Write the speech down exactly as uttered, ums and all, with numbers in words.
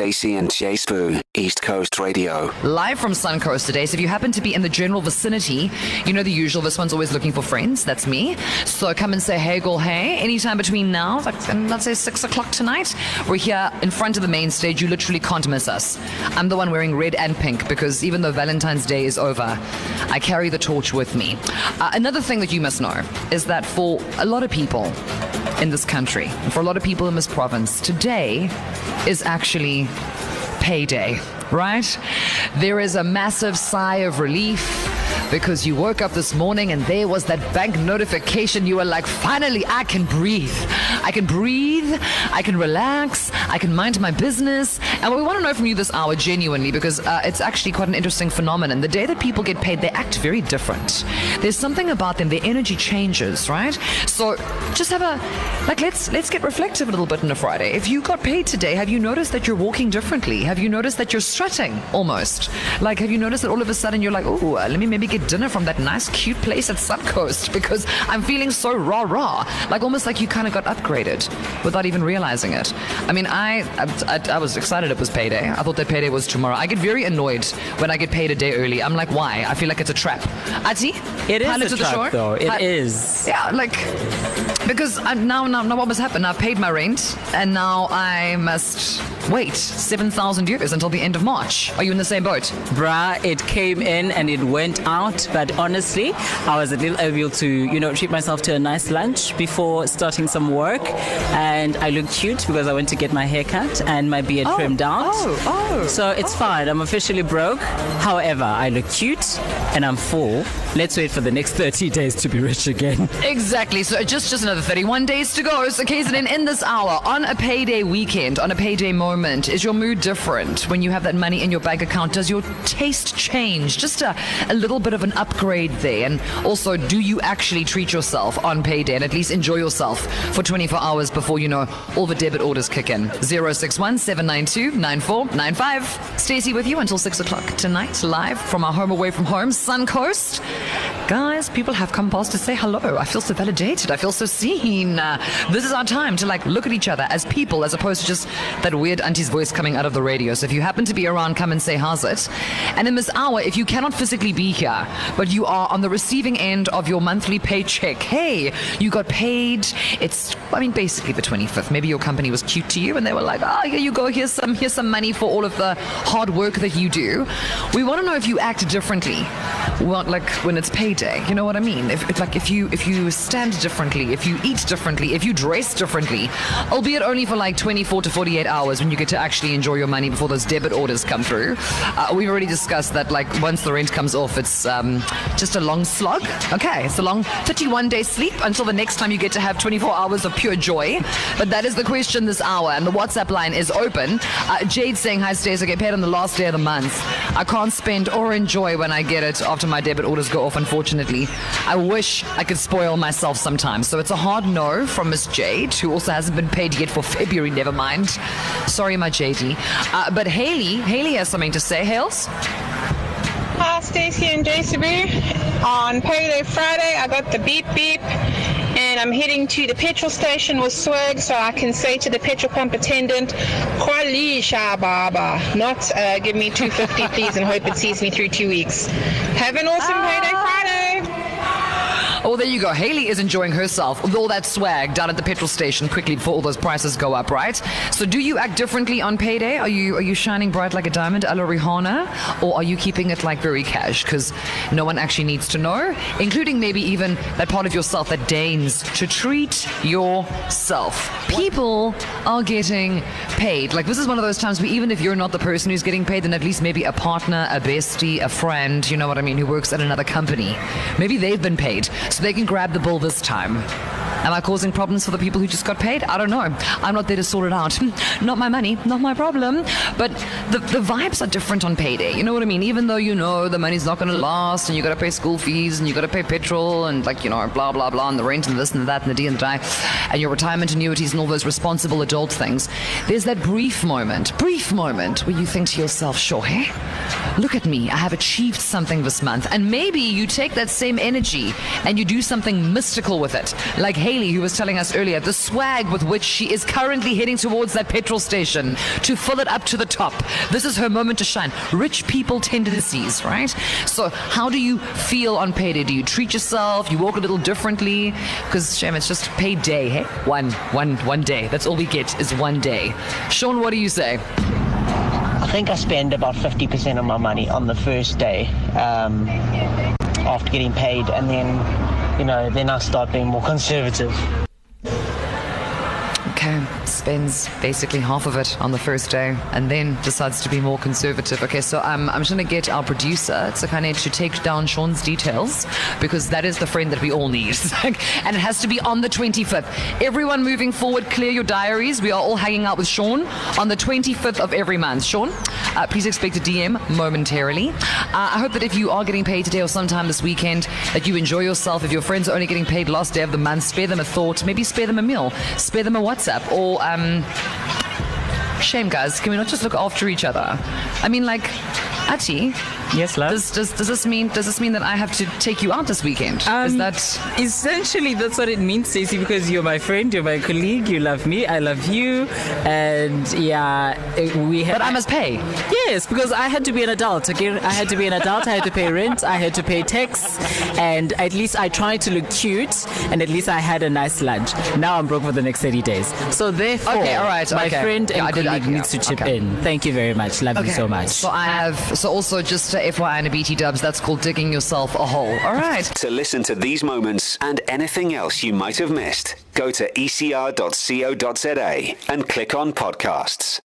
Stacey and Jay Spoo, East Coast Radio. Live from Suncoast today, so if you happen to be in the general vicinity, you know the usual, this one's always looking for friends, that's me. So come and say hey, girl, hey, anytime between now, and let's say six o'clock tonight, we're here in front of the main stage, you literally can't miss us. I'm the one wearing red and pink because even though Valentine's Day is over, I carry the torch with me. Uh, another thing that you must know is that for a lot of people in this country, and for a lot of people in this province, today is actually payday, right? There is a massive sigh of relief because you woke up this morning and there was that bank notification. You were like, finally, I can breathe. I can breathe. I can relax. I can mind my business. And what we want to know from you this hour, genuinely, because uh, it's actually quite an interesting phenomenon. The day that people get paid, they act very different. There's something about them. Their energy changes, right? So just have a, like, let's let's get reflective a little bit on a Friday. If you got paid today, have you noticed that you're walking differently? Have you noticed that you're strutting almost? Like, have you noticed that all of a sudden you're like, oh, let me maybe get dinner from that nice cute place at Suncoast because I'm feeling so rah rah, like almost like you kind of got upgraded without even realizing it. I mean, I, I I was excited it was payday. I thought that payday was tomorrow. I get very annoyed when I get paid a day early. I'm like, why? I feel like it's a trap. Ati, it is a trap though. It I, is. Yeah, like because I'm now now now what must happen? I've paid my rent and now I must wait seven thousand euros until the end of March. Are you in the same boat? Bruh, it came in and it went out. But honestly, I was a little able to, you know, treat myself to a nice lunch before starting some work, and I looked cute because I went to get my haircut and my beard oh, trimmed out. Oh, oh, so it's oh. fine. I'm officially broke. However, I look cute and I'm full. Let's wait for the next thirty days to be rich again. Exactly. So just just another thirty-one days to go. So K Z N, in this hour, on a payday weekend, on a payday moment, is your mood different when you have that money in your bank account? Does your taste change? Just a, a little bit of an upgrade there. And also, do you actually treat yourself on payday and at least enjoy yourself for twenty-four hours before, you know, all the debit orders kick in? zero six one seven nine two nine four nine five. Stacey with you until six o'clock tonight, live from our home away from home, Suncoast. Guys, people have come past to say hello. I feel so validated. I feel so seen. Uh, this is our time to, like, look at each other as people as opposed to just that weird auntie's voice coming out of the radio. So if you happen to be around, come and say, how's it? And in this hour, if you cannot physically be here, but you are on the receiving end of your monthly paycheck. Hey, you got paid. It's, I mean, basically the twenty-fifth. Maybe your company was cute to you and they were like, oh, here you go. Here's some, here's some money for all of the hard work that you do. We want to know if you act differently. Well, like when it's payday, you know what I mean? If, if like if you if you stand differently, if you eat differently, if you dress differently, albeit only for like twenty-four to forty-eight hours when you get to actually enjoy your money before those debit orders come through. Uh, we've already discussed that, like, once the rent comes off, it's Um, just a long slog. Okay, it's a long thirty-one day sleep until the next time you get to have twenty-four hours of pure joy. But that is the question this hour, and the WhatsApp line is open. Uh, Jade saying, hi, Stace, I get paid on the last day of the month. I can't spend or enjoy when I get it after my debit orders go off, unfortunately. I wish I could spoil myself sometimes. So it's a hard no from Miss Jade, who also hasn't been paid yet for February, never mind. Sorry, my J D. Uh, but Haley, Haley has something to say. Hales? Hi, Stacey and J C B. On payday Friday, I got the beep beep, and I'm heading to the petrol station with swag so I can say to the petrol pump attendant, Kwali Shababa, not uh, give me two fifty please and hope it sees me through two weeks. Have an awesome payday Friday. Oh, there you go. Haley is enjoying herself with all that swag down at the petrol station quickly before all those prices go up, right? So do you act differently on payday? Are you are you shining bright like a diamond, a la Rihanna? Or are you keeping it, like, very cash? Because no one actually needs to know, including maybe even that part of yourself that deigns to treat yourself. People are getting paid. Like, this is one of those times where even if you're not the person who's getting paid, then at least maybe a partner, a bestie, a friend, you know what I mean, who works at another company. Maybe they've been paid. So they can grab the ball this time. Am I causing problems for the people who just got paid? I don't know. I'm not there to sort it out. Not my money, not my problem. But the, the vibes are different on payday. You know what I mean? Even though you know the money's not going to last and you got to pay school fees and you got to pay petrol and, like, you know, blah, blah, blah, and the rent and this and that and the D and the die and your retirement annuities and all those responsible adult things. There's that brief moment, brief moment where you think to yourself, sure, hey, look at me. I have achieved something this month. And maybe you take that same energy and you do something mystical with it. Like, hey, Haley, who was telling us earlier, the swag with which she is currently heading towards that petrol station to fill it up to the top. This is her moment to shine. Rich people tendencies, right? So how do you feel on payday? Do you treat yourself? You walk a little differently? Because, Shem, it's just payday, hey? One, one, one day. That's all we get is one day. Sean, what do you say? I think I spend about fifty percent of my money on the first day um, after getting paid, and then, you know, then I start being more conservative. Okay, spends basically half of it on the first day and then decides to be more conservative. Okay, so um, I'm just going to get our producer, Tsakane, to take down Sean's details, because that is the friend that we all need. And it has to be on the twenty-fifth. Everyone moving forward, clear your diaries. We are all hanging out with Sean on the twenty-fifth of every month. Sean, uh, please expect a D M momentarily. Uh, I hope that if you are getting paid today or sometime this weekend, that you enjoy yourself. If your friends are only getting paid last day of the month, spare them a thought. Maybe spare them a meal. Spare them a WhatsApp. Or, um, shame, guys, can we not just look after each other? I mean, like, Ati. Yes, love. Does, does, does this mean does this mean that I have to take you out this weekend? Um, Is that essentially that's what it means, Stacey? Because you're my friend, you're my colleague, you love me, I love you, and yeah, we. Ha- but I must pay. Yes, because I had to be an adult. Again, okay? I had to be an adult. I had to pay rent. I had to pay tax, and at least I tried to look cute, and at least I had a nice lunch. Now I'm broke for the next thirty days. So therefore, okay, all right, my okay. friend and yeah, colleague I did, I, yeah, needs to chip okay. in. Thank you very much. Love okay. you so much. So I have. So also just. To F Y I and a B T Dubs, that's called digging yourself a hole. All right. To listen to these moments and anything else you might have missed, go to E C R dot co dot za and click on podcasts.